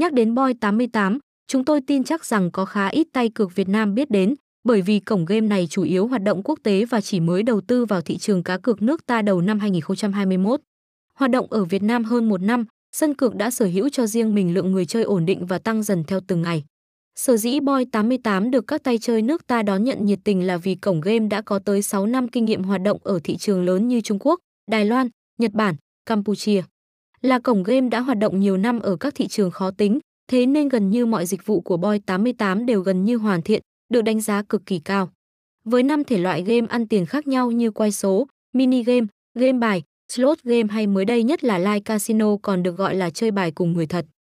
Nhắc đến Boy88, chúng tôi tin chắc rằng có khá ít tay cược Việt Nam biết đến, bởi vì cổng game này chủ yếu hoạt động quốc tế và chỉ mới đầu tư vào thị trường cá cược nước ta đầu năm 2021. Hoạt động ở Việt Nam hơn một năm, sân cược đã sở hữu cho riêng mình lượng người chơi ổn định và tăng dần theo từng ngày. Sở dĩ Boy88 được các tay chơi nước ta đón nhận nhiệt tình là vì cổng game đã có tới 6 năm kinh nghiệm hoạt động ở thị trường lớn như Trung Quốc, Đài Loan, Nhật Bản, Campuchia. Là cổng game đã hoạt động nhiều năm ở các thị trường khó tính, thế nên gần như mọi dịch vụ của Boy88 đều gần như hoàn thiện, được đánh giá cực kỳ cao. Với 5 thể loại game ăn tiền khác nhau như quay số, mini game, game bài, slot game hay mới đây nhất là live casino còn được gọi là chơi bài cùng người thật.